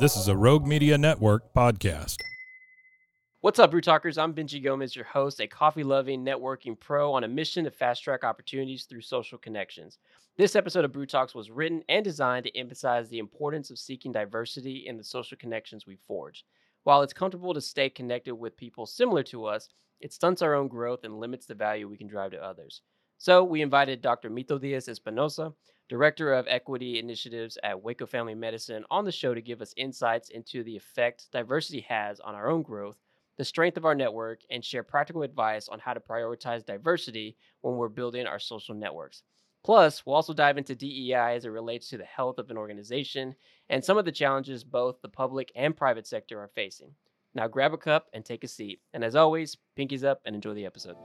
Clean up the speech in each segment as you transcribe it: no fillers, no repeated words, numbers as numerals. This is a Rogue Media Network podcast. What's up, Brew Talkers? I'm Benji Gomez, your host, a coffee-loving networking pro on a mission to fast-track opportunities through social connections. This episode of Brew Talks was written and designed to emphasize the importance of seeking diversity in the social connections we forge. While it's comfortable to stay connected with people similar to us, it stunts our own growth and limits the value we can drive to others. So we invited Dr. Mito Diaz-Espinoza, Director of Equity Initiatives at Waco Family Medicine, on the show to give us insights into the effect diversity has on our own growth, the strength of our network, and share practical advice on how to prioritize diversity when we're building our social networks. Plus, we'll also dive into DEI as it relates to the health of an organization and some of the challenges both the public and private sector are facing. Now grab a cup and take a seat. And as always, pinkies up and enjoy the episode.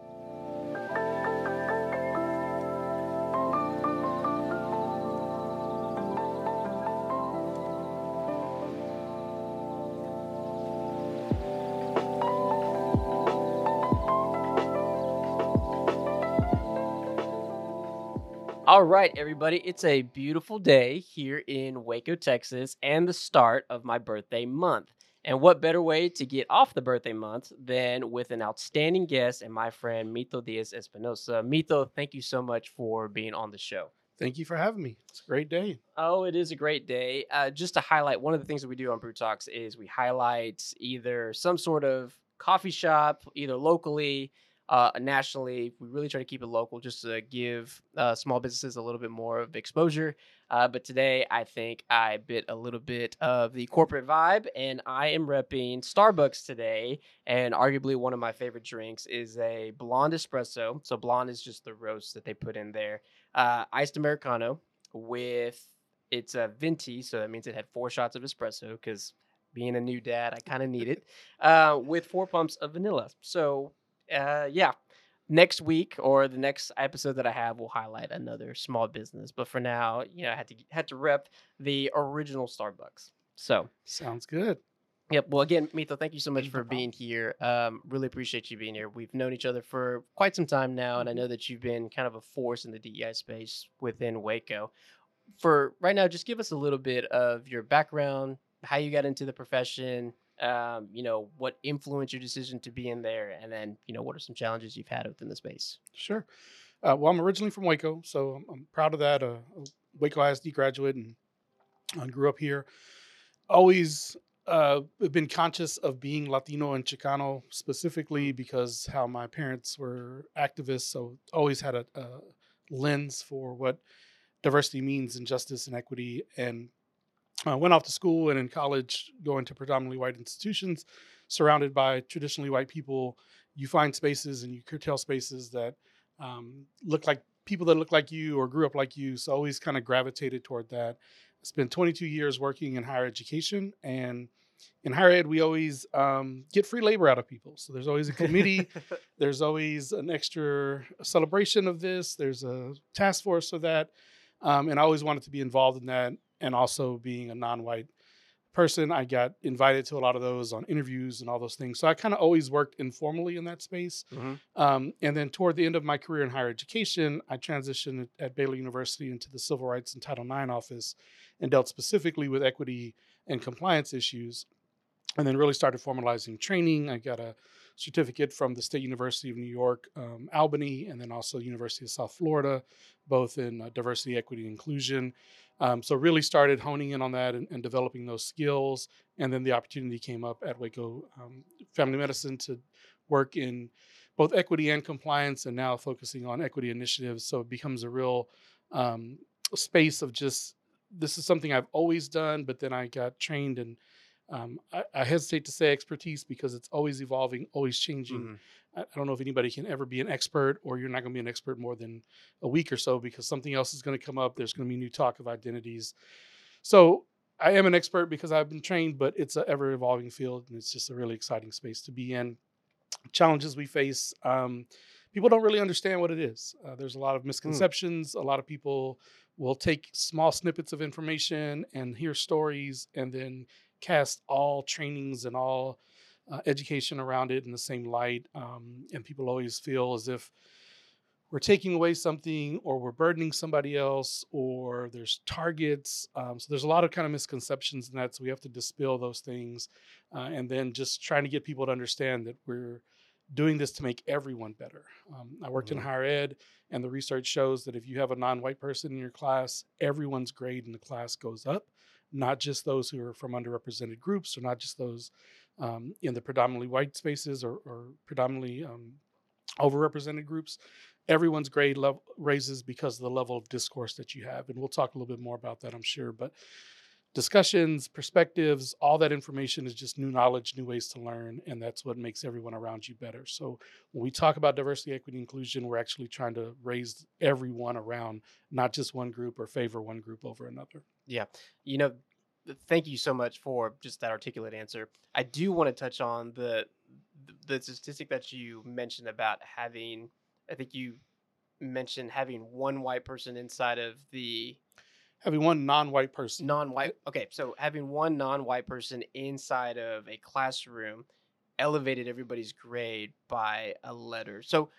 All right, everybody, it's a beautiful day here in Waco, Texas, and the start of my birthday month. And what better way to get off the birthday month than with an outstanding guest and my friend Mito Diaz-Espinoza. Mito, thank you so much for being on the show. Thank you for having me. It's a great day. Oh, it is a great day. Just to highlight, one of the things that we do on Brew Talks is we highlight either some sort of coffee shop, either locally, nationally. We really try to keep it local just to give small businesses a little bit more of exposure. But today, I think I bit a little bit of the corporate vibe, and I am repping Starbucks today. And arguably one of my favorite drinks is a Blonde Espresso. So Blonde is just the roast that they put in there. Iced Americano with, it's a venti, so that means it had 4 shots of espresso because being a new dad, I kind of need it, with 4 pumps of vanilla. So next week or the next episode that I have will highlight another small business. But for now, you know, I had to rep the original Starbucks. So sounds good. Yep. Well, again, Mito, thank you so much for being here. Really appreciate you being here. We've known each other for quite some time now, and I know that you've been kind of a force in the DEI space within Waco. For right now, just give us a little bit of your background, how you got into the profession, what influenced your decision to be in there, and then, you know, what are some challenges you've had within the space? Sure. Well, I'm originally from Waco, so I'm proud of that. A Waco ISD graduate, and grew up here. Always been conscious of being Latino and Chicano, specifically because how my parents were activists, so always had a lens for what diversity means and justice and equity. And I went off to school and in college, going to predominantly white institutions, surrounded by traditionally white people. You find spaces and you curtail spaces that look like people that look like you or grew up like you. So always kind of gravitated toward that. I spent 22 years working in higher education, and in higher ed, we always get free labor out of people. So there's always a committee. There's always an extra celebration of this. There's a task force of that. And I always wanted to be involved in that. And also being a non-white person, I got invited to a lot of those on interviews and all those things. So I kind of always worked informally in that space. Mm-hmm. And then toward the end of my career in higher education, I transitioned at Baylor University into the Civil Rights and Title IX office and dealt specifically with equity and compliance issues. And then really started formalizing training. I got a certificate from the State University of New York, Albany, and then also University of South Florida, both in diversity, equity, and inclusion. So really started honing in on that and developing those skills. And then the opportunity came up at Waco Family Medicine to work in both equity and compliance, and now focusing on equity initiatives. So it becomes a real space of just, this is something I've always done, but then I got trained and I hesitate to say expertise because it's always evolving, always changing. Mm-hmm. I don't know if anybody can ever be an expert, or you're not going to be an expert more than a week or so because something else is going to come up. There's going to be new talk of identities. So I am an expert because I've been trained, but it's an ever-evolving field, and it's just a really exciting space to be in. Challenges we face, people don't really understand what it is. There's a lot of misconceptions. A lot of people will take small snippets of information and hear stories and then cast all trainings and all education around it in the same light. And people always feel as if we're taking away something, or we're burdening somebody else, or there's targets. So there's a lot of kind of misconceptions in that. So we have to dispel those things, and then just trying to get people to understand that we're doing this to make everyone better. I worked in higher ed, and the research shows that if you have a non-white person in your class, everyone's grade in the class goes up, not just those who are from underrepresented groups, or not just those in the predominantly white spaces or predominantly overrepresented groups. Everyone's grade level raises because of the level of discourse that you have. And we'll talk a little bit more about that, I'm sure. But discussions, perspectives, all that information is just new knowledge, new ways to learn. And that's what makes everyone around you better. So when we talk about diversity, equity, inclusion, we're actually trying to raise everyone around, not just one group, or favor one group over another. Yeah. You know, thank you so much for just that articulate answer. I do want to touch on the statistic that you mentioned about having... I think you mentioned having one white person inside of the... Having one non-white person. Non-white. Okay, so having one non-white person inside of a classroom elevated everybody's grade by a letter. So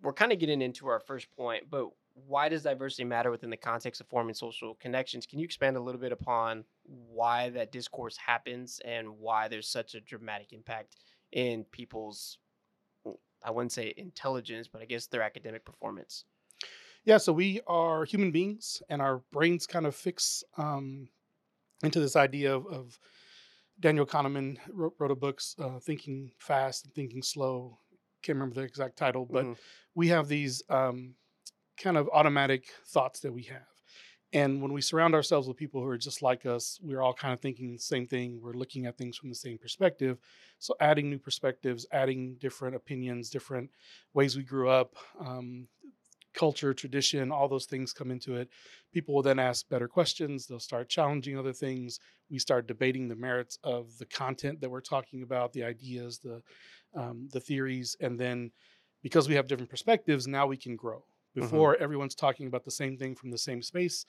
we're kind of getting into our first point, but why does diversity matter within the context of forming social connections? Can you expand a little bit upon why that discourse happens and why there's such a dramatic impact in people's... I wouldn't say intelligence, but I guess their academic performance. Yeah, so we are human beings, and our brains kind of fix into this idea of Daniel Kahneman wrote a book, Thinking Fast and Thinking Slow. Can't remember the exact title, but we have these kind of automatic thoughts that we have. And when we surround ourselves with people who are just like us, we're all kind of thinking the same thing. We're looking at things from the same perspective. So adding new perspectives, adding different opinions, different ways we grew up, culture, tradition, all those things come into it. People will then ask better questions. They'll start challenging other things. We start debating the merits of the content that we're talking about, the ideas, the theories. And then because we have different perspectives, now we can grow. Before, everyone's talking about the same thing from the same space,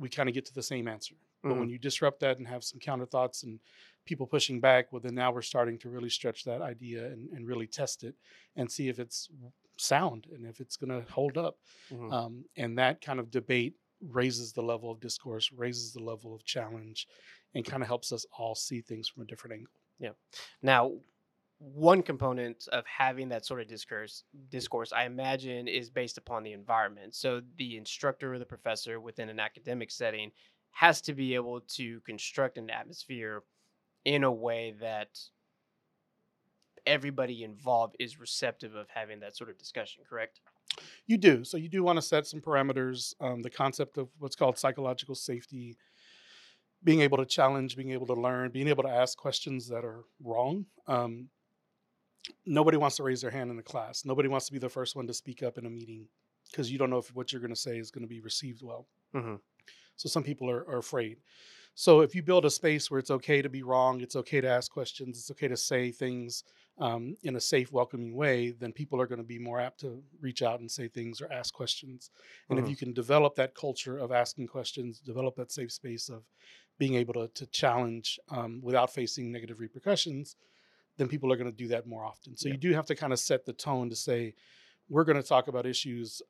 we kind of get to the same answer. But when you disrupt that and have some counter thoughts and people pushing back, well, then now we're starting to really stretch that idea and really test it and see if it's sound and if it's going to hold up. And that kind of debate raises the level of discourse, raises the level of challenge, and kind of helps us all see things from a different angle. Yeah. Now, one component of having that sort of discourse, I imagine, is based upon the environment. So the instructor or the professor within an academic setting has to be able to construct an atmosphere in a way that everybody involved is receptive of having that sort of discussion, correct? You do. So you do want to set some parameters, the concept of what's called psychological safety, being able to challenge, being able to learn, being able to ask questions that are wrong. Nobody wants to raise their hand in the class. Nobody wants to be the first one to speak up in a meeting because you don't know if what you're going to say is going to be received well. So some people are afraid. So if you build a space where it's okay to be wrong, it's okay to ask questions, it's okay to say things in a safe, welcoming way, then people are going to be more apt to reach out and say things or ask questions. And if you can develop that culture of asking questions, develop that safe space of being able to challenge without facing negative repercussions, then people are going to do that more often. So you do have to kind of set the tone to say, we're going to talk about issues.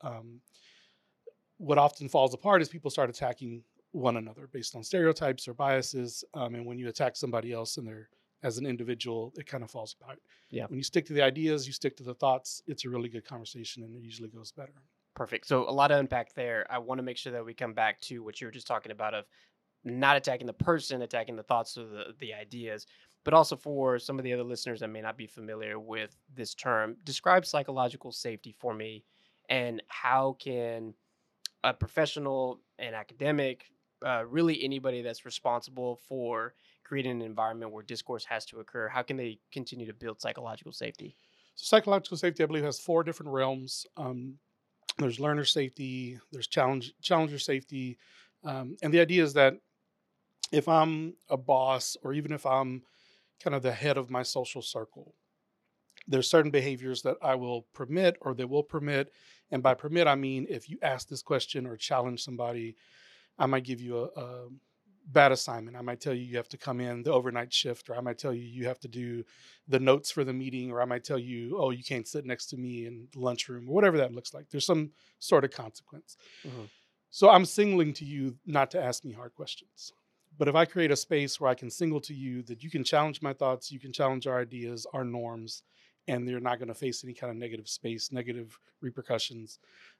What often falls apart is people start attacking one another based on stereotypes or biases. And when you attack somebody else and they're as an individual, it kind of falls apart. Yeah. When you stick to the ideas, you stick to the thoughts, it's a really good conversation and it usually goes better. Perfect. So a lot to unpack there. I want to make sure that we come back to what you were just talking about of not attacking the person, attacking the thoughts or the ideas, but also for some of the other listeners that may not be familiar with this term, describe psychological safety for me and how can a professional and academic, really anybody that's responsible for creating an environment where discourse has to occur, how can they continue to build psychological safety? So psychological safety, I believe, has four different realms. There's learner safety, there's challenger safety. And the idea is that if I'm a boss or even if I'm kind of the head of my social circle, there's certain behaviors that I will permit or they will permit. And by permit, I mean, if you ask this question or challenge somebody, I might give you a bad assignment. I might tell you you have to come in the overnight shift, or I might tell you you have to do the notes for the meeting, or I might tell you, oh, you can't sit next to me in the lunchroom, or whatever that looks like. There's some sort of consequence. Mm-hmm. So I'm signaling to you not to ask me hard questions. But if I create a space where I can signal to you that you can challenge my thoughts, you can challenge our ideas, our norms, and they're not going to face any kind of negative space, negative repercussions,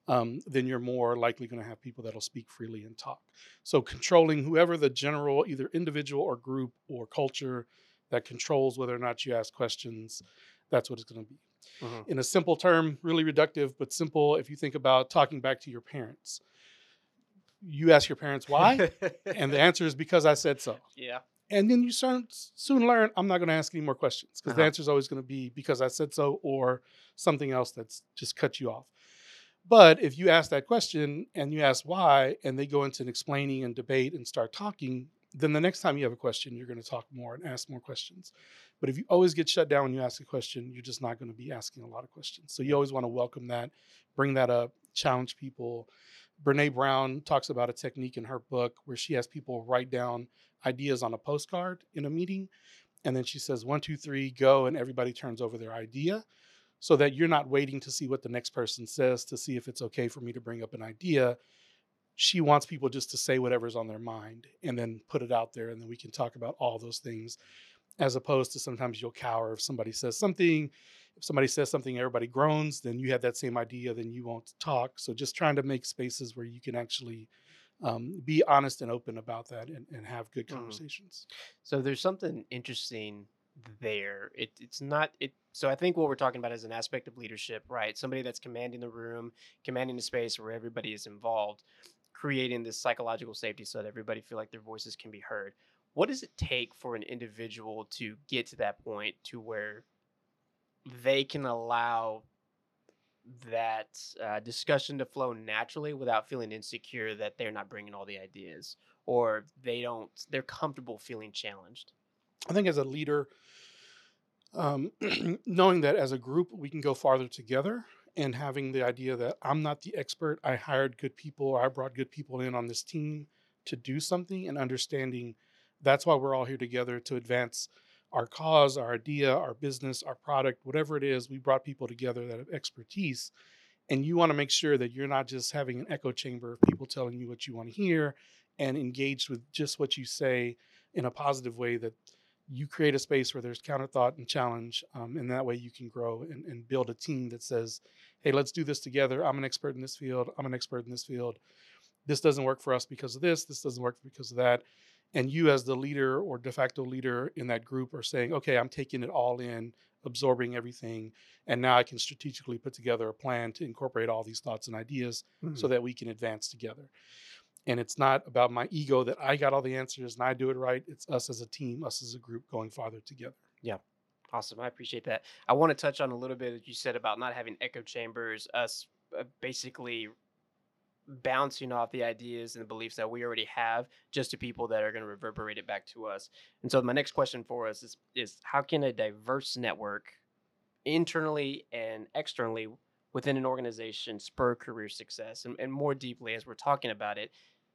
then you're more likely going to have people that'll speak freely and talk. So controlling whoever the general, either individual or group or culture that controls whether or not you ask questions, that's what it's going to be. Uh-huh. In a simple term, really reductive, but simple, if you think about talking back to your parents. You ask your parents why, and the answer is because I said so. Yeah. And then you soon learn, I'm not going to ask any more questions because the answer is always going to be because I said so or something else that's just cut you off. But if you ask that question and you ask why, and they go into an explaining and debate and start talking, then the next time you have a question, you're going to talk more and ask more questions. But if you always get shut down when you ask a question, you're just not going to be asking a lot of questions. So you always want to welcome that, bring that up, challenge people. Brene Brown talks about a technique in her book where she has people write down ideas on a postcard in a meeting. And then she says, 1, 2, 3, go. And everybody turns over their idea so that you're not waiting to see what the next person says to see if it's okay for me to bring up an idea. She wants people just to say whatever's on their mind and then put it out there. And then we can talk about all those things as opposed to sometimes you'll cower if somebody says something. If somebody says something, everybody groans, then you have that same idea, then you won't talk. So just trying to make spaces where you can actually be honest and open about that and have good conversations. So there's something interesting there. So I think what we're talking about is an aspect of leadership, right? Somebody that's commanding the room, commanding the space where everybody is involved, creating this psychological safety so that everybody feel like their voices can be heard. What does it take for an individual to get to that point to where they can allow that discussion to flow naturally without feeling insecure that they're not bringing all the ideas or they're comfortable feeling challenged? I think as a leader, knowing that as a group, we can go farther together and having the idea that I'm not the expert. I hired good people. Or I brought good people in on this team to do something and understanding that's why we're all here together to advance our cause, our idea, our business, our product, whatever it is, we brought people together that have expertise. And you want to make sure that you're not just having an echo chamber of people telling you what you want to hear and engaged with just what you say in a positive way, that you create a space where there's counter thought and challenge. And that way you can grow and build a team that says, hey, let's do this together. I'm an expert in this field. I'm an expert in this field. This doesn't work for us because of this. This doesn't work because of that. And you as the leader or de facto leader in that group are saying, okay, I'm taking it all in, absorbing everything. And now I can strategically put together a plan to incorporate all these thoughts and ideas so that we can advance together. And it's not about my ego that I got all the answers and I do it right. It's us as a team, us as a group going farther together. Yeah. Awesome. I appreciate that. I want to touch on a little bit that you said about not having echo chambers, us basically bouncing off the ideas and the beliefs that we already have just to people that are going to reverberate it back to us. And so my next question for us is how can a diverse network internally and externally within an organization spur career success? And more deeply, as we're talking about it,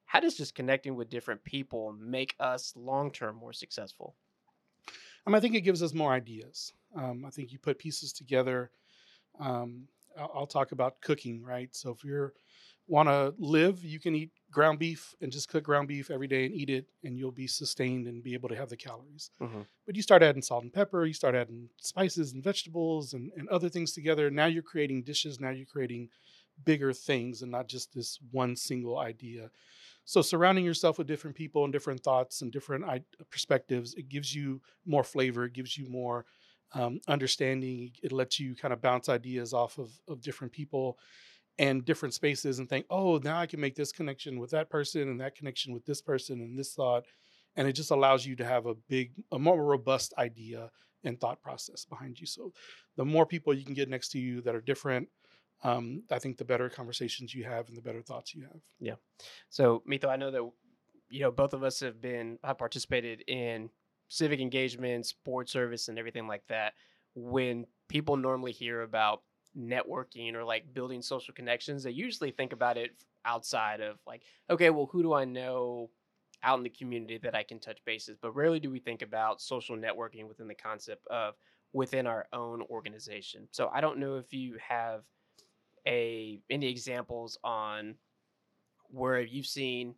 how does just connecting with different people make us long-term more successful? I think it gives us more ideas. I think you put pieces together. I'll talk about cooking, right? So if you want to live, you can eat ground beef and just cook ground beef every day and eat it, and you'll be sustained and be able to have the calories. Mm-hmm. But you start adding salt and pepper, you start adding spices and vegetables and other things together. Now you're creating dishes. Now you're creating bigger things and not just this one single idea. So surrounding yourself with different people and different thoughts and different perspectives, it gives you more flavor. It gives you more understanding. It lets you kind of bounce ideas off of different people and different spaces and think, oh, now I can make this connection with that person and that connection with this person and this thought. And it just allows you to have a more robust idea and thought process behind you. So the more people you can get next to you that are different, I think the better conversations you have and the better thoughts you have. Yeah. So Mito, I know that, you know, both of us have participated in civic engagements, board service, and everything like that. When people normally hear about networking or like building social connections, they usually think about it outside of like, okay, well, who do I know out in the community that I can touch bases? But rarely do we think about social networking within the concept of within our own organization. So I don't know if you have any examples on where you've seen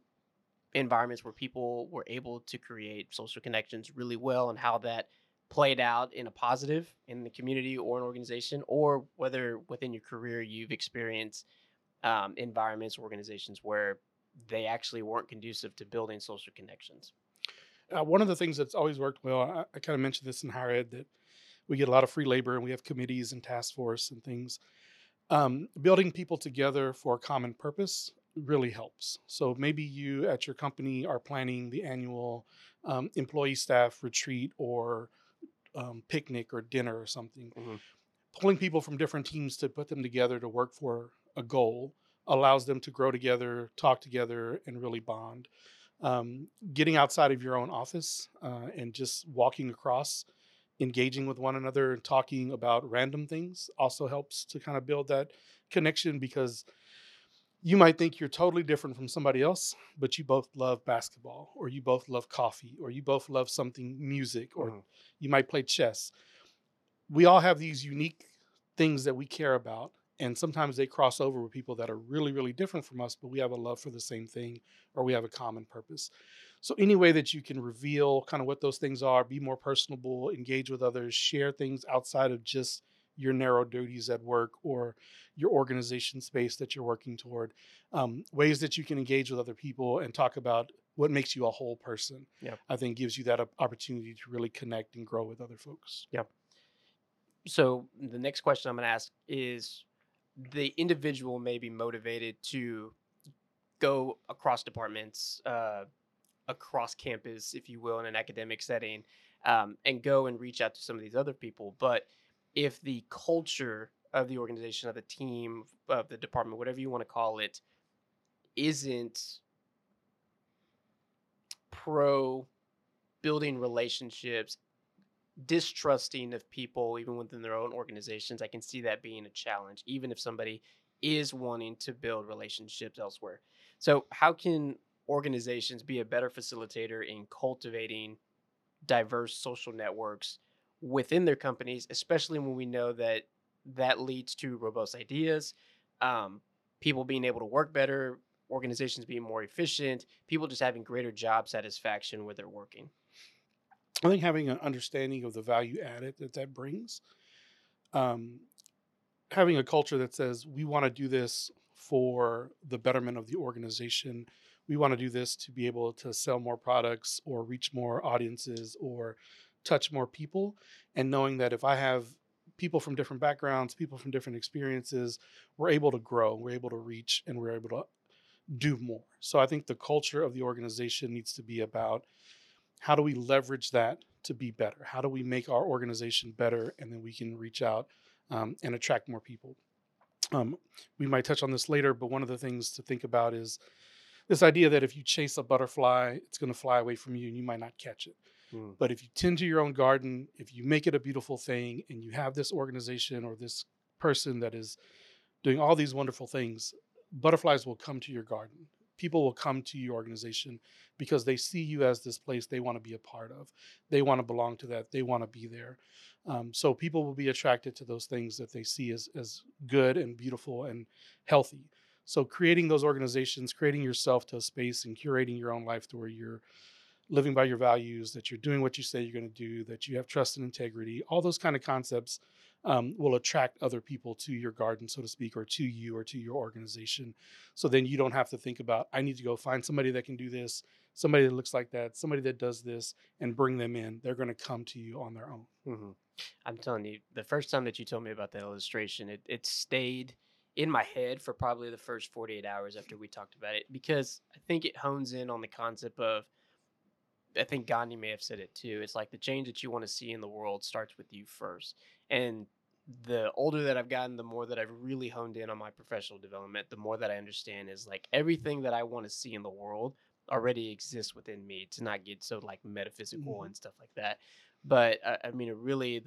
environments where people were able to create social connections really well and how that played out in a positive in the community or an organization, or whether within your career you've experienced environments, organizations where they actually weren't conducive to building social connections. One of the things that's always worked well, I kind of mentioned this in higher ed, that we get a lot of free labor and we have committees and task force and things. Building people together for a common purpose really helps. So maybe you at your company are planning the annual employee staff retreat or picnic or dinner or something. Mm-hmm. Pulling people from different teams to put them together to work for a goal allows them to grow together, talk together, and really bond. Getting outside of your own office and just walking across, engaging with one another and talking about random things also helps to kind of build that connection, because you might think you're totally different from somebody else, but you both love basketball, or you both love coffee, or you both love something, music, or you might play chess. We all have these unique things that we care about, and sometimes they cross over with people that are really, really different from us, but we have a love for the same thing, or we have a common purpose. So any way that you can reveal kind of what those things are, be more personable, engage with others, share things outside of just your narrow duties at work or your organization space that you're working toward, ways that you can engage with other people and talk about what makes you a whole person, I think gives you that opportunity to really connect and grow with other folks. Yep. So the next question I'm going to ask is, the individual may be motivated to go across departments, across campus, if you will, in an academic setting, and go and reach out to some of these other people. But if the culture of the organization, of the team, of the department, whatever you want to call it, isn't pro building relationships, distrusting of people, even within their own organizations, I can see that being a challenge, even if somebody is wanting to build relationships elsewhere. So how can organizations be a better facilitator in cultivating diverse social networks within their companies, especially when we know that that leads to robust ideas, people being able to work better, organizations being more efficient, people just having greater job satisfaction where they're working? I think having an understanding of the value added that brings, having a culture that says we want to do this for the betterment of the organization, we want to do this to be able to sell more products or reach more audiences or touch more people, and knowing that if I have people from different backgrounds, people from different experiences, we're able to grow, we're able to reach, and we're able to do more. So I think the culture of the organization needs to be about how do we leverage that to be better? How do we make our organization better? And then we can reach out and attract more people. We might touch on this later, but one of the things to think about is this idea that if you chase a butterfly, it's going to fly away from you and you might not catch it. But if you tend to your own garden, if you make it a beautiful thing, and you have this organization or this person that is doing all these wonderful things, butterflies will come to your garden. People will come to your organization because they see you as this place they want to be a part of. They want to belong to that. They want to be there. So people will be attracted to those things that they see as good and beautiful and healthy. So creating those organizations, creating yourself to a space and curating your own life to where you're living by your values, that you're doing what you say you're going to do, that you have trust and integrity, all those kind of concepts will attract other people to your garden, so to speak, or to you or to your organization. So then you don't have to think about, I need to go find somebody that can do this, somebody that looks like that, somebody that does this, and bring them in. They're going to come to you on their own. Mm-hmm. I'm telling you, the first time that you told me about that illustration, it stayed in my head for probably the first 48 hours after we talked about it, because I think it hones in on the concept of, I think Gandhi may have said it too. It's like the change that you want to see in the world starts with you first. And the older that I've gotten, the more that I've really honed in on my professional development, the more that I understand is like everything that I want to see in the world already exists within me, to not get so like metaphysical and stuff like that. But I mean, really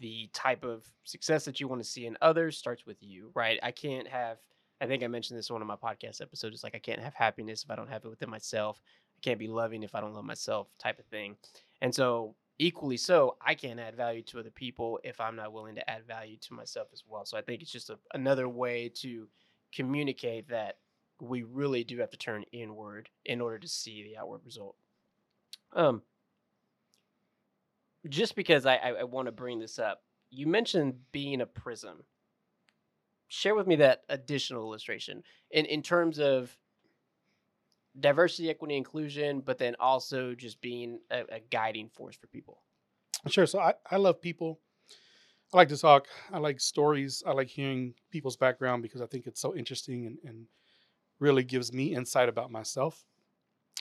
the type of success that you want to see in others starts with you, right? I can't have, I think I mentioned this in one of my podcast episodes. It's like, I can't have happiness if I don't have it within myself. I can't be loving if I don't love myself, type of thing. And so equally so, I can't add value to other people if I'm not willing to add value to myself as well. So I think it's just another way to communicate that we really do have to turn inward in order to see the outward result. Just because I want to bring this up, you mentioned being a prism. Share with me that additional illustration in terms of diversity, equity, inclusion, but then also just being a guiding force for people. Sure. So I love people. I like to talk. I like stories. I like hearing people's background because I think it's so interesting and really gives me insight about myself.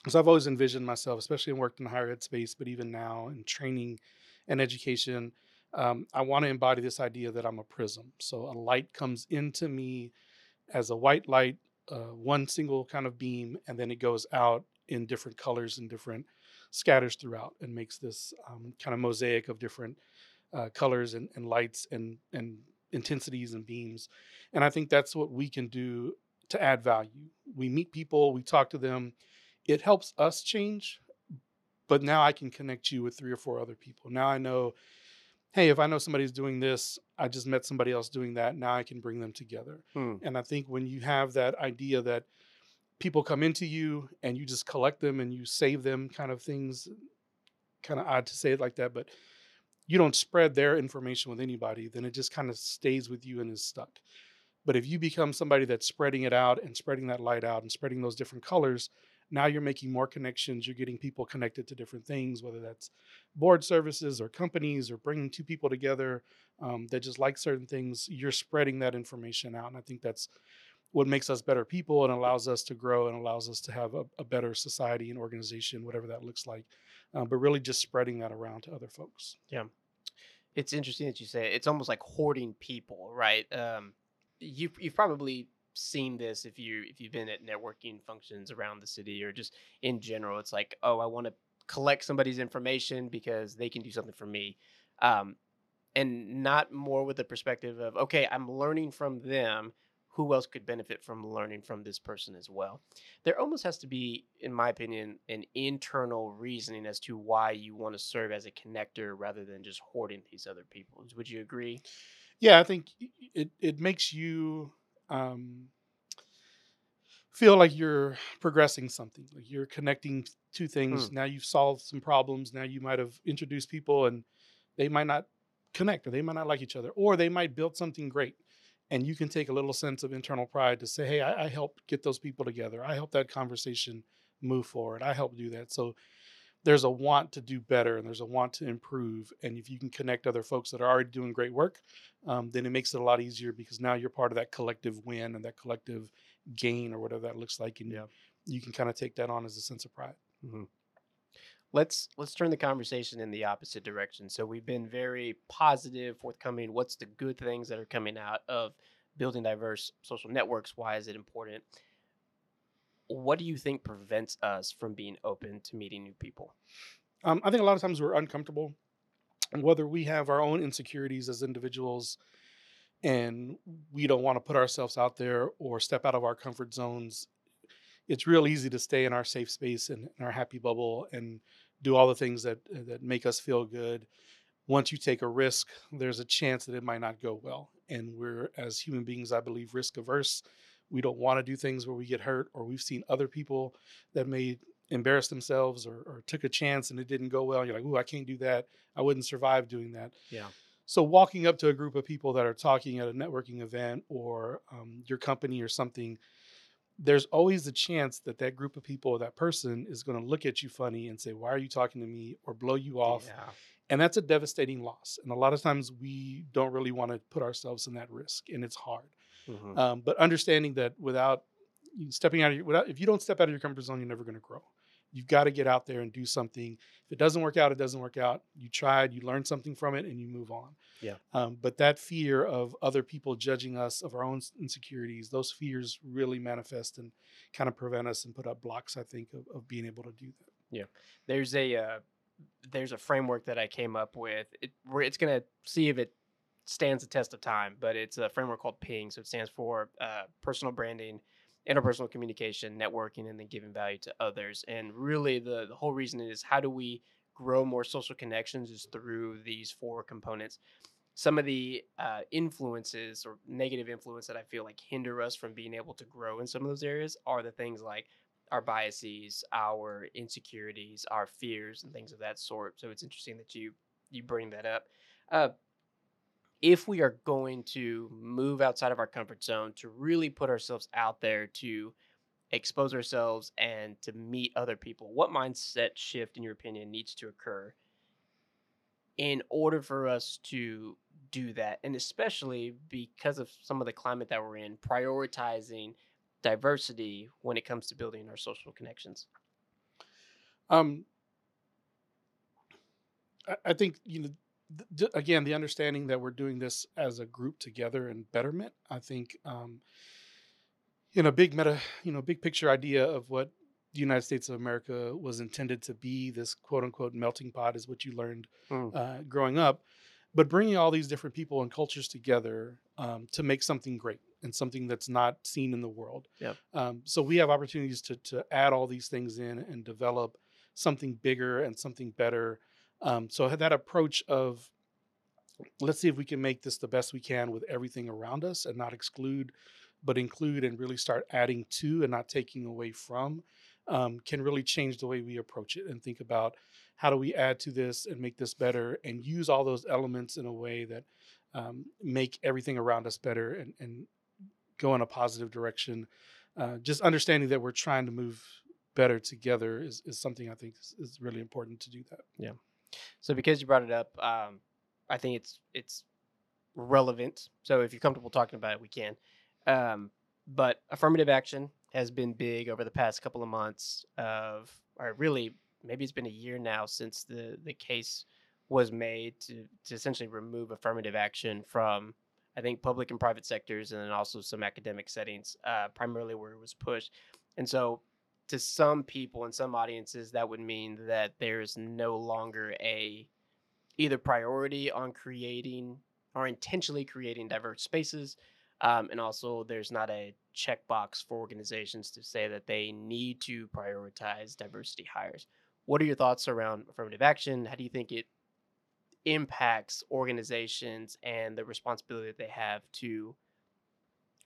So I've always envisioned myself, especially in working in the higher ed space, but even now in training and education, I want to embody this idea that I'm a prism. So a light comes into me as a white light, one single kind of beam, and then it goes out in different colors and different scatters throughout and makes this kind of mosaic of different colors and lights and intensities and beams. And I think that's what we can do to add value. We meet people, we talk to them. It helps us change, but now I can connect you with 3 or 4 other people. Now I know, hey, if I know somebody's doing this, I just met somebody else doing that. Now I can bring them together. And I think when you have that idea that people come into you and you just collect them and you save them kind of things, kind of odd to say it like that, but you don't spread their information with anybody, then it just kind of stays with you and is stuck. But if you become somebody that's spreading it out and spreading that light out and spreading those different colors, now you're making more connections. You're getting people connected to different things, whether that's board services or companies or bringing 2 people together that just like certain things. You're spreading that information out. And I think that's what makes us better people and allows us to grow and allows us to have a better society and organization, whatever that looks like. But really just spreading that around to other folks. Yeah. It's interesting that you say it. It's almost like hoarding people, right? You've probably seen this if you've been at networking functions around the city or just in general. It's like, oh, I want to collect somebody's information because they can do something for me, and not more with the perspective of, okay, I'm learning from them. Who else could benefit from learning from this person as well? There almost has to be, in my opinion, an internal reasoning as to why you want to serve as a connector rather than just hoarding these other people. Would you agree? Yeah, I think it makes you feel like you're progressing something, like you're connecting 2 things. Now you've solved some problems. Now you might have introduced people and they might not connect, or they might not like each other, or they might build something great. And you can take a little sense of internal pride to say, hey, I helped get those people together. I helped that conversation move forward. I helped do that. So there's a want to do better and there's a want to improve. And if you can connect other folks that are already doing great work, then it makes it a lot easier because now you're part of that collective win and that collective gain or whatever that looks like. And you can kind of take that on as a sense of pride. Mm-hmm. Let's turn the conversation in the opposite direction. So we've been very positive, forthcoming. What's the good things that are coming out of building diverse social networks? Why is it important? What do you think prevents us from being open to meeting new people? I think a lot of times we're uncomfortable, whether we have our own insecurities as individuals and we don't want to put ourselves out there or step out of our comfort zones. It's real easy to stay in our safe space and in our happy bubble and do all the things that make us feel good. Once you take a risk, there's a chance that it might not go well. And we're, as human beings, I believe, risk averse. We don't want to do things where we get hurt, or we've seen other people that may embarrass themselves or took a chance and it didn't go well. You're like, ooh, I can't do that. I wouldn't survive doing that. Yeah. So walking up to a group of people that are talking at a networking event or your company or something, there's always a chance that that group of people or that person is going to look at you funny and say, why are you talking to me, or blow you off. Yeah. And that's a devastating loss. And a lot of times we don't really want to put ourselves in that risk, and it's hard. Mm-hmm. But understanding that if you don't step out of your comfort zone, you're never going to grow. You've got to get out there and do something. If it doesn't work out, it doesn't work out. You tried, you learned something from it, and you move on. Yeah. But that fear of other people judging us, of our own insecurities, those fears really manifest and kind of prevent us and put up blocks, I think, of being able to do that. Yeah. There's a framework that I came up with. It's going to see if it stands the test of time, but it's a framework called PING. So it stands for personal branding, interpersonal communication, networking, and then giving value to others. And really the whole reason is, how do we grow more social connections is through these four components. Some of the influences or negative influence that I feel like hinder us from being able to grow in some of those areas are the things like our biases, our insecurities, our fears, and things of that sort. So it's interesting that you bring that up. If we are going to move outside of our comfort zone, to really put ourselves out there, to expose ourselves and to meet other people, what mindset shift, in your opinion, needs to occur in order for us to do that? And especially because of some of the climate that we're in, prioritizing diversity when it comes to building our social connections. I think, again, the understanding that we're doing this as a group together and betterment. I think, in a big big picture idea of what the United States of America was intended to be, this quote unquote melting pot is what you learned growing up, but bringing all these different people and cultures together to make something great and something that's not seen in the world. Yep. So we have opportunities to add all these things in and develop something bigger and something better. So that approach of, let's see if we can make this the best we can with everything around us, and not exclude, but include, and really start adding to and not taking away from, can really change the way we approach it and think about how do we add to this and make this better and use all those elements in a way that make everything around us better and go in a positive direction. Just understanding that we're trying to move better together is something I think is really important to do that. Yeah. So because you brought it up, I think it's relevant. So if you're comfortable talking about it, we can. But affirmative action has been big over the past couple of months or really maybe it's been a year now since the case was made to essentially remove affirmative action from, I think, public and private sectors, and then also some academic settings, primarily where it was pushed. And so to some people and some audiences, that would mean that there is no longer either priority on creating or intentionally creating diverse spaces. And also there's not a checkbox for organizations to say that they need to prioritize diversity hires. What are your thoughts around affirmative action? How do you think it impacts organizations and the responsibility that they have to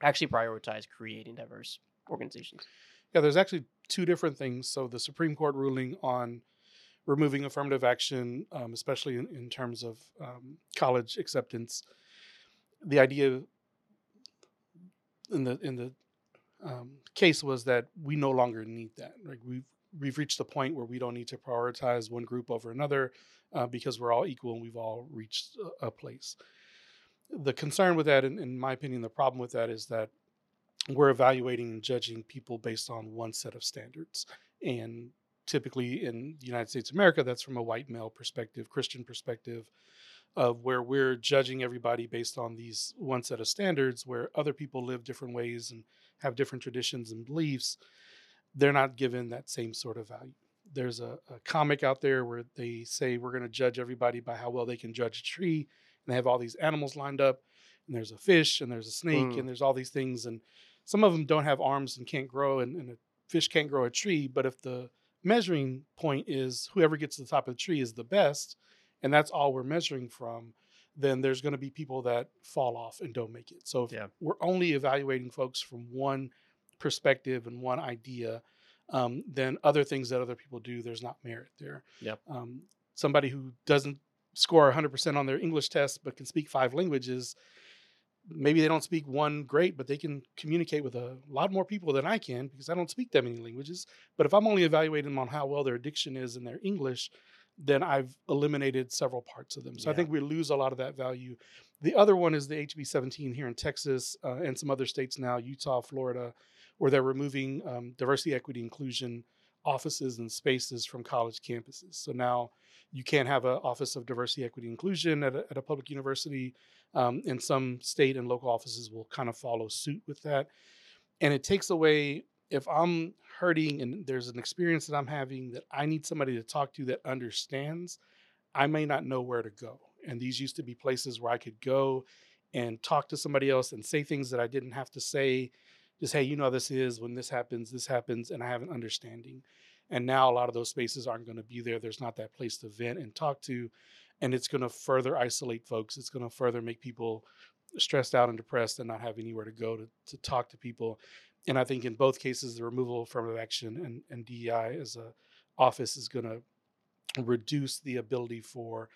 actually prioritize creating diverse organizations? Yeah, there's actually two different things. So the Supreme Court ruling on removing affirmative action, especially in terms of college acceptance, the idea in the case was that we no longer need that. Like we've reached the point where we don't need to prioritize one group over another because we're all equal and we've all reached a place. The concern with that, in my opinion, the problem with that is that we're evaluating and judging people based on one set of standards. And typically in the United States of America, that's from a white male perspective, Christian perspective, of where we're judging everybody based on these one set of standards, where other people live different ways and have different traditions and beliefs. They're not given that same sort of value. There's a comic out there where they say we're going to judge everybody by how well they can judge a tree, and they have all these animals lined up, and there's a fish, and there's a snake, and there's all these things, and some of them don't have arms and can't grow, and a fish can't grow a tree. But if the measuring point is whoever gets to the top of the tree is the best, and that's all we're measuring from, then there's going to be people that fall off and don't make it. So if we're only evaluating folks from one perspective and one idea, then other things that other people do, there's not merit there. Yep. Somebody who doesn't score 100% on their English test but can speak 5 languages, maybe they don't speak one great, but they can communicate with a lot more people than I can because I don't speak that many languages. But if I'm only evaluating them on how well their diction is and their English, then I've eliminated several parts of them. So I think we lose a lot of that value. The other one is the HB 17 here in Texas and some other states now, Utah, Florida, where they're removing diversity, equity, inclusion offices and spaces from college campuses. So now you can't have an office of diversity, equity, inclusion at a public university, and some state and local offices will kind of follow suit with that. And it takes away, if I'm hurting and there's an experience that I'm having that I need somebody to talk to that understands, I may not know where to go. And these used to be places where I could go and talk to somebody else and say things that I didn't have to say. Just, hey, you know how this is, when this happens, and I have an understanding. And now a lot of those spaces aren't going to be there. There's not that place to vent and talk to, and it's going to further isolate folks. It's going to further make people stressed out and depressed and not have anywhere to go to talk to people. And I think in both cases, the removal of affirmative action and DEI as an office is going to reduce the ability for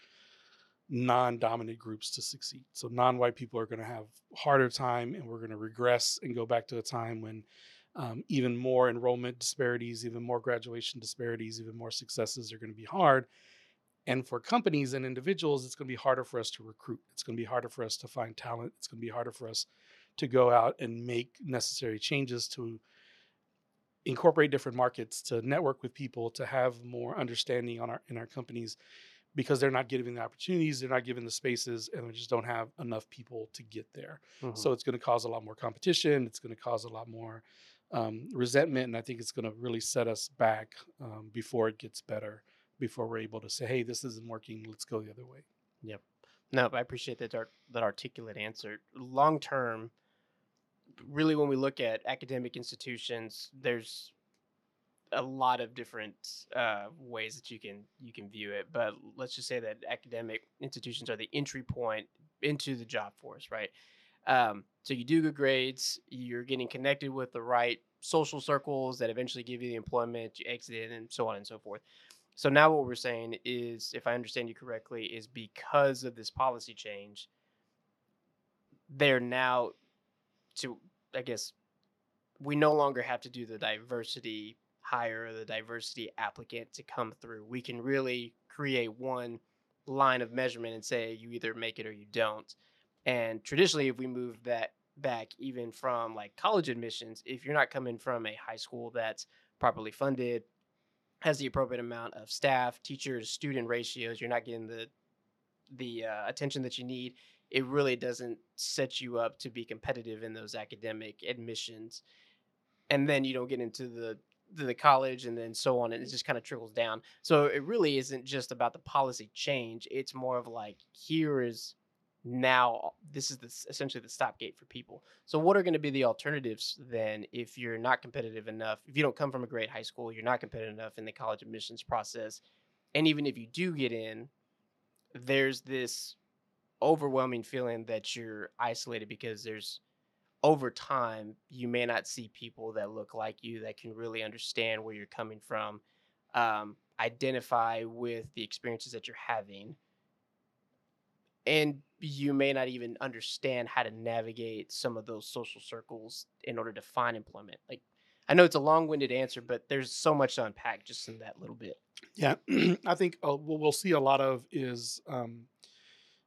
non-dominant groups to succeed. So non-white people are going to have a harder time, and we're going to regress and go back to a time when even more enrollment disparities, even more graduation disparities, even more successes are going to be hard. And for companies and individuals, it's going to be harder for us to recruit. It's going to be harder for us to find talent. It's going to be harder for us to go out and make necessary changes to incorporate different markets, to network with people, to have more understanding in our companies, because they're not given the opportunities, they're not given the spaces, and we just don't have enough people to get there. Mm-hmm. So it's going to cause a lot more competition. It's going to cause a lot more resentment, and I think it's going to really set us back before it gets better, before we're able to say, hey, this isn't working, let's go the other way. Yep. No, I appreciate that articulate answer. Long term, really when we look at academic institutions, there's a lot of different ways that you can view it, but let's just say that academic institutions are the entry point into the job force, right? So you do good grades, you're getting connected with the right social circles that eventually give you the employment, you exit it, and so on and so forth. So now what we're saying is, if I understand you correctly, is because of this policy change, they're now to, I guess, we no longer have to do the diversity hire the diversity applicant to come through. We can really create one line of measurement and say you either make it or you don't. And traditionally, if we move that back even from like college admissions, if you're not coming from a high school that's properly funded, has the appropriate amount of staff, teachers, student ratios, you're not getting the attention that you need, it really doesn't set you up to be competitive in those academic admissions. And then you don't get into the college and then so on, and it just kind of trickles down. So it really isn't just about the policy change. It's more of like, here is now, this is essentially the stopgate for people. So what are going to be the alternatives then if you're not competitive enough, if you don't come from a great high school, you're not competitive enough in the college admissions process, and even if you do get in, there's this overwhelming feeling that you're isolated because there's, over time, you may not see people that look like you that can really understand where you're coming from, identify with the experiences that you're having. And you may not even understand how to navigate some of those social circles in order to find employment. Like, I know it's a long-winded answer, but there's so much to unpack just in that little bit. Yeah, I think what we'll see a lot of is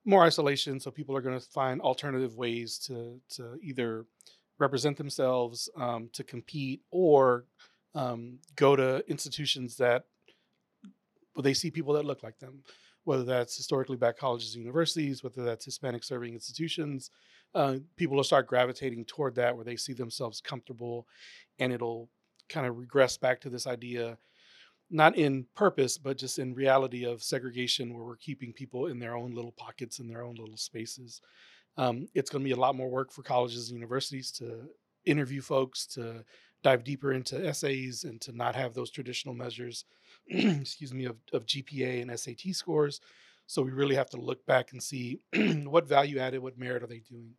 more isolation, so people are going to find alternative ways to either represent themselves, to compete, or go to institutions that they see people that look like them, whether that's historically black colleges and universities, whether that's Hispanic-serving institutions. People will start gravitating toward that where they see themselves comfortable, and it'll kind of regress back to this idea, not in purpose, but just in reality of segregation where we're keeping people in their own little pockets, in their own little spaces. It's going to be a lot more work for colleges and universities to interview folks, to dive deeper into essays, and to not have those traditional measures of GPA and SAT scores. So we really have to look back and see what value added, what merit are they doing?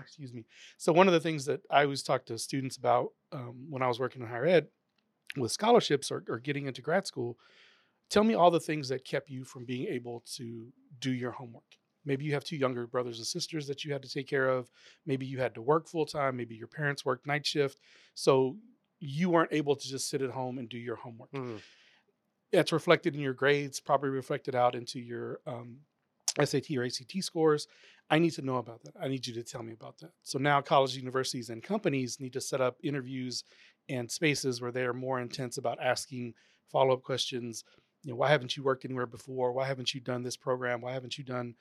Excuse me. So one of the things that I always talk to students about when I was working in higher ed with scholarships or getting into grad school, tell me all the things that kept you from being able to do your homework. Maybe you have two younger brothers and sisters that you had to take care of. Maybe you had to work full time. Maybe your parents worked night shift. So you weren't able to just sit at home and do your homework. Mm. That's reflected in your grades, probably reflected out into your SAT or ACT scores. I need to know about that. I need you to tell me about that. So now colleges, universities, and companies need to set up interviews and spaces where they are more intense about asking follow-up questions. You know, why haven't you worked anywhere before? Why haven't you done this program? Why haven't you done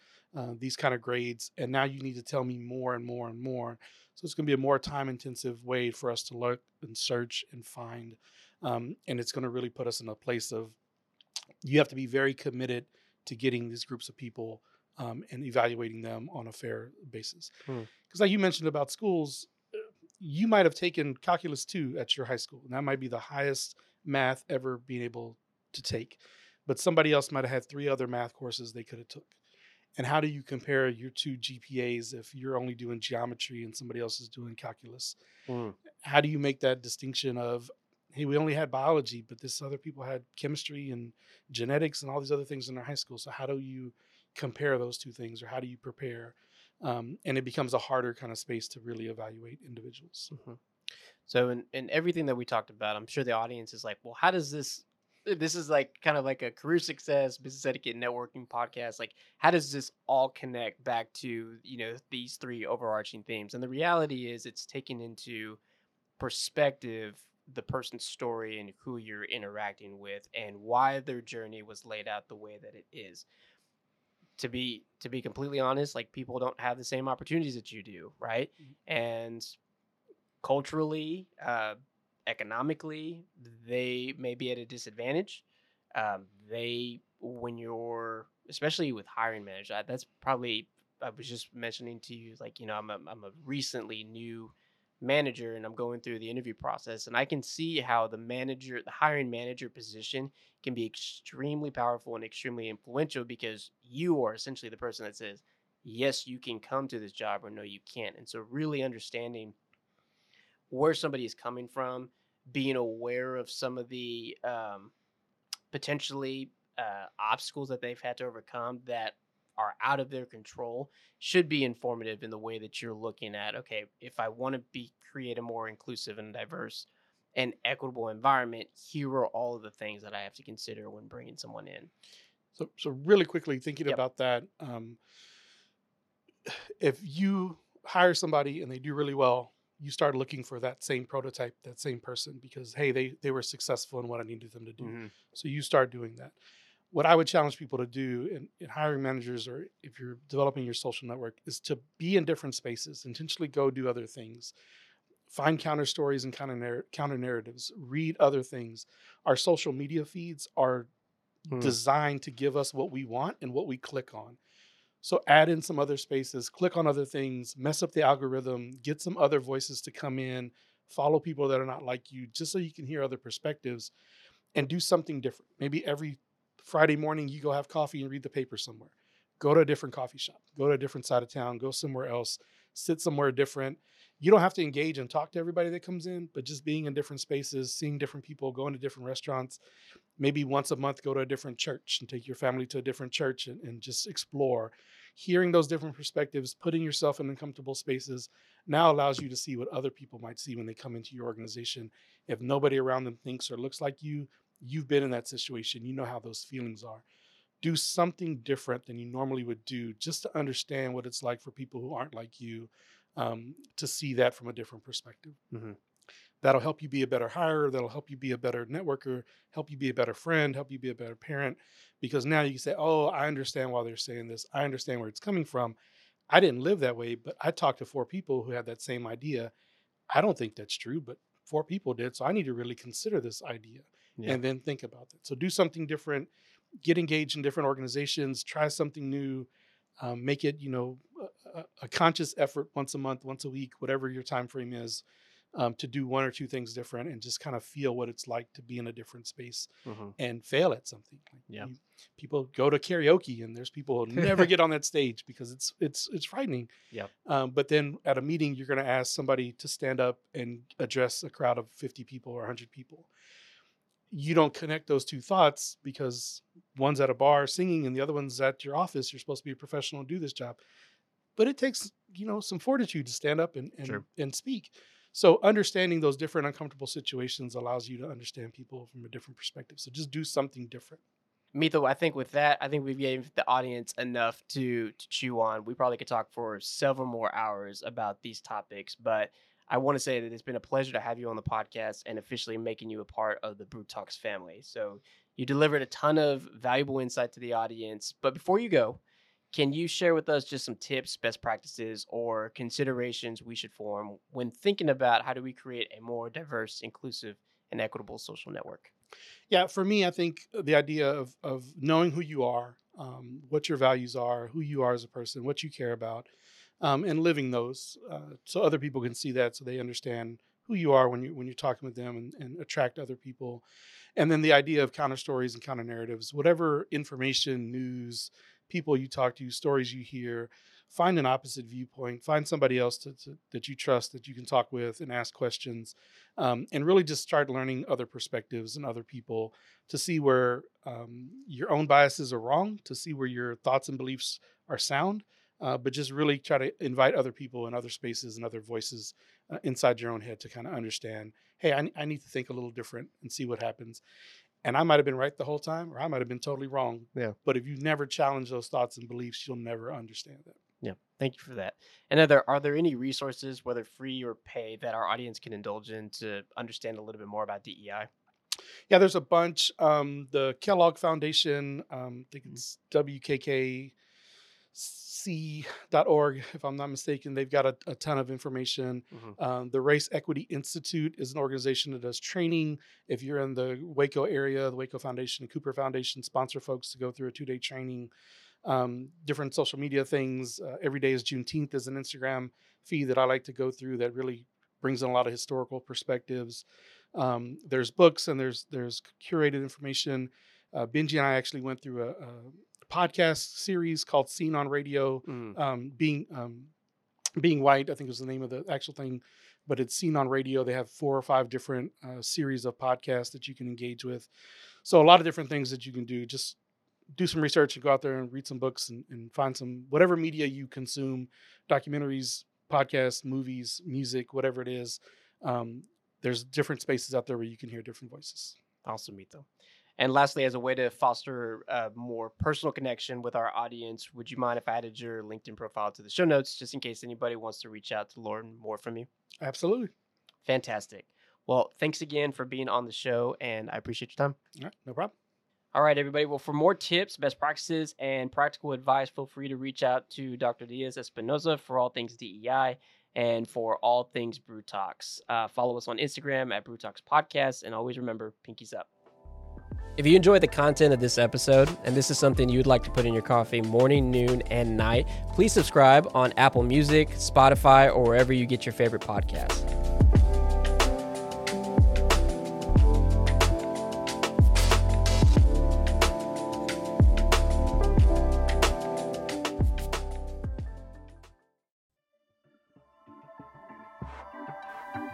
these kind of grades? And now you need to tell me more and more and more. So it's going to be a more time-intensive way for us to look and search and find. And it's going to really put us in a place of you have to be very committed to getting these groups of people and evaluating them on a fair basis. Because like you mentioned about schools, you might have taken Calculus 2 at your high school. And that might be the highest math ever being able to take. But somebody else might have had three other math courses they could have took. And how do you compare your two GPAs if you're only doing geometry and somebody else is doing calculus? Mm. How do you make that distinction of, hey, we only had biology, but this other people had chemistry and genetics and all these other things in their high school. So how do you compare those two things, or how do you prepare? And it becomes a harder kind of space to really evaluate individuals. Mm-hmm. So in everything that we talked about, I'm sure the audience is like, well, how does this is like kind of like a career success, business etiquette, networking podcast. Like, how does this all connect back to, you know, these three overarching themes? And the reality is it's taking into perspective the person's story and who you're interacting with and why their journey was laid out the way that it is. To be completely honest, like, people don't have the same opportunities that you do, right? Mm-hmm. And culturally, economically, they may be at a disadvantage. When you're, especially with hiring managers, that's probably, I was just mentioning to you, like, you know, I'm a recently new manager and I'm going through the interview process, and I can see how the hiring manager position can be extremely powerful and extremely influential, because you are essentially the person that says, yes, you can come to this job, or no, you can't. And so really understanding where somebody is coming from, being aware of some of the potentially obstacles that they've had to overcome that are out of their control should be informative in the way that you're looking at, okay, if I want to create a more inclusive and diverse and equitable environment, here are all of the things that I have to consider when bringing someone in. So really quickly thinking about that, if you hire somebody and they do really well, you start looking for that same prototype, that same person, because, hey, they were successful in what I needed them to do. Mm-hmm. So you start doing that. What I would challenge people to do in hiring managers, or if you're developing your social network, is to be in different spaces, intentionally go do other things, find counter stories and counter narratives, read other things. Our social media feeds are designed to give us what we want and what we click on. So add in some other spaces, click on other things, mess up the algorithm, get some other voices to come in, follow people that are not like you, just so you can hear other perspectives and do something different. Maybe every Friday morning, you go have coffee and read the paper somewhere. Go to a different coffee shop. Go to a different side of town. Go somewhere else. Sit somewhere different. You don't have to engage and talk to everybody that comes in, but just being in different spaces, seeing different people, going to different restaurants. Maybe once a month, go to a different church and take your family to a different church and just explore. Hearing those different perspectives, putting yourself in uncomfortable spaces, now allows you to see what other people might see when they come into your organization. If nobody around them thinks or looks like you, you've been in that situation. You know how those feelings are. Do something different than you normally would do, just to understand what it's like for people who aren't like you, to see that from a different perspective. Mm-hmm. That'll help you be a better hirer. That'll help you be a better networker, help you be a better friend, help you be a better parent, because now you can say, oh, I understand why they're saying this. I understand where it's coming from. I didn't live that way, but I talked to four people who had that same idea. I don't think that's true, but four people did. So I need to really consider this idea. Yeah. And then think about that. So do something different, get engaged in different organizations, try something new, make it, you know, a conscious effort once a month, once a week, whatever your time frame is, to do one or two things different and just kind of feel what it's like to be in a different space and fail at something. Yeah. People go to karaoke and there's people who never get on that stage because it's frightening. Yeah. But then at a meeting, you're going to ask somebody to stand up and address a crowd of 50 people or 100 people. You don't connect those two thoughts because one's at a bar singing and the other one's at your office. You're supposed to be a professional and do this job. But it takes, you know, some fortitude to stand up and speak. So understanding those different uncomfortable situations allows you to understand people from a different perspective. So just do something different. Mito, I think with that, I think we've gave the audience enough to chew on. We probably could talk for several more hours about these topics, but I want to say that it's been a pleasure to have you on the podcast and officially making you a part of the Brew Talks family. So you delivered a ton of valuable insight to the audience. But before you go, can you share with us just some tips, best practices, or considerations we should form when thinking about how do we create a more diverse, inclusive, and equitable social network? Yeah, for me, I think the idea of knowing who you are, what your values are, who you are as a person, what you care about, and living those so other people can see that so they understand who you are when you're talking with them and attract other people. And then the idea of counter stories and counter narratives, whatever information, news, people you talk to, stories you hear, find an opposite viewpoint, find somebody else that you trust that you can talk with and ask questions, and really just start learning other perspectives and other people to see where your own biases are wrong, to see where your thoughts and beliefs are sound. But just really try to invite other people and other spaces and other voices inside your own head to kind of understand, hey, I need to think a little different and see what happens. And I might have been right the whole time, or I might have been totally wrong. Yeah. But if you never challenge those thoughts and beliefs, you'll never understand that. Yeah. Thank you for that. And are there any resources, whether free or pay, that our audience can indulge in to understand a little bit more about DEI? Yeah, there's a bunch. The Kellogg Foundation, I think it's WKKC.org, if I'm not mistaken. They've got a ton of information. The Race Equity Institute is an organization that does training. If you're in the Waco area, the Waco Foundation and Cooper Foundation sponsor folks to go through a 2-day training. Different social media things. Every Day is Juneteenth is an Instagram feed that I like to go through that really brings in a lot of historical perspectives. There's books and there's curated information. Benji and I actually went through a podcast series called Seen on Radio, being white, I think was the name of the actual thing, but it's Seen on Radio. They have 4 or 5 different series of podcasts that you can engage with. So a lot of different things that you can do. Just do some research and go out there and read some books and find some, whatever media you consume, documentaries, podcasts, movies, music, whatever it is. There's different spaces out there where you can hear different voices. Awesome, Mito. And lastly, as a way to foster a more personal connection with our audience, would you mind if I added your LinkedIn profile to the show notes, just in case anybody wants to reach out to learn more from you? Absolutely. Fantastic. Well, thanks again for being on the show, and I appreciate your time. All right, no problem. All right, everybody. Well, for more tips, best practices, and practical advice, feel free to reach out to Dr. Diaz-Espinoza for all things DEI and for all things Brew Talks. Follow us on Instagram at Brew Talks Podcast, and always remember, pinkies up. If you enjoyed the content of this episode, and this is something you'd like to put in your coffee morning, noon, and night, please subscribe on Apple Music, Spotify, or wherever you get your favorite podcasts.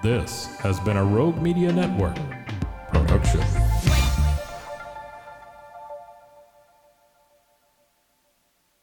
This has been a Rogue Media Network production.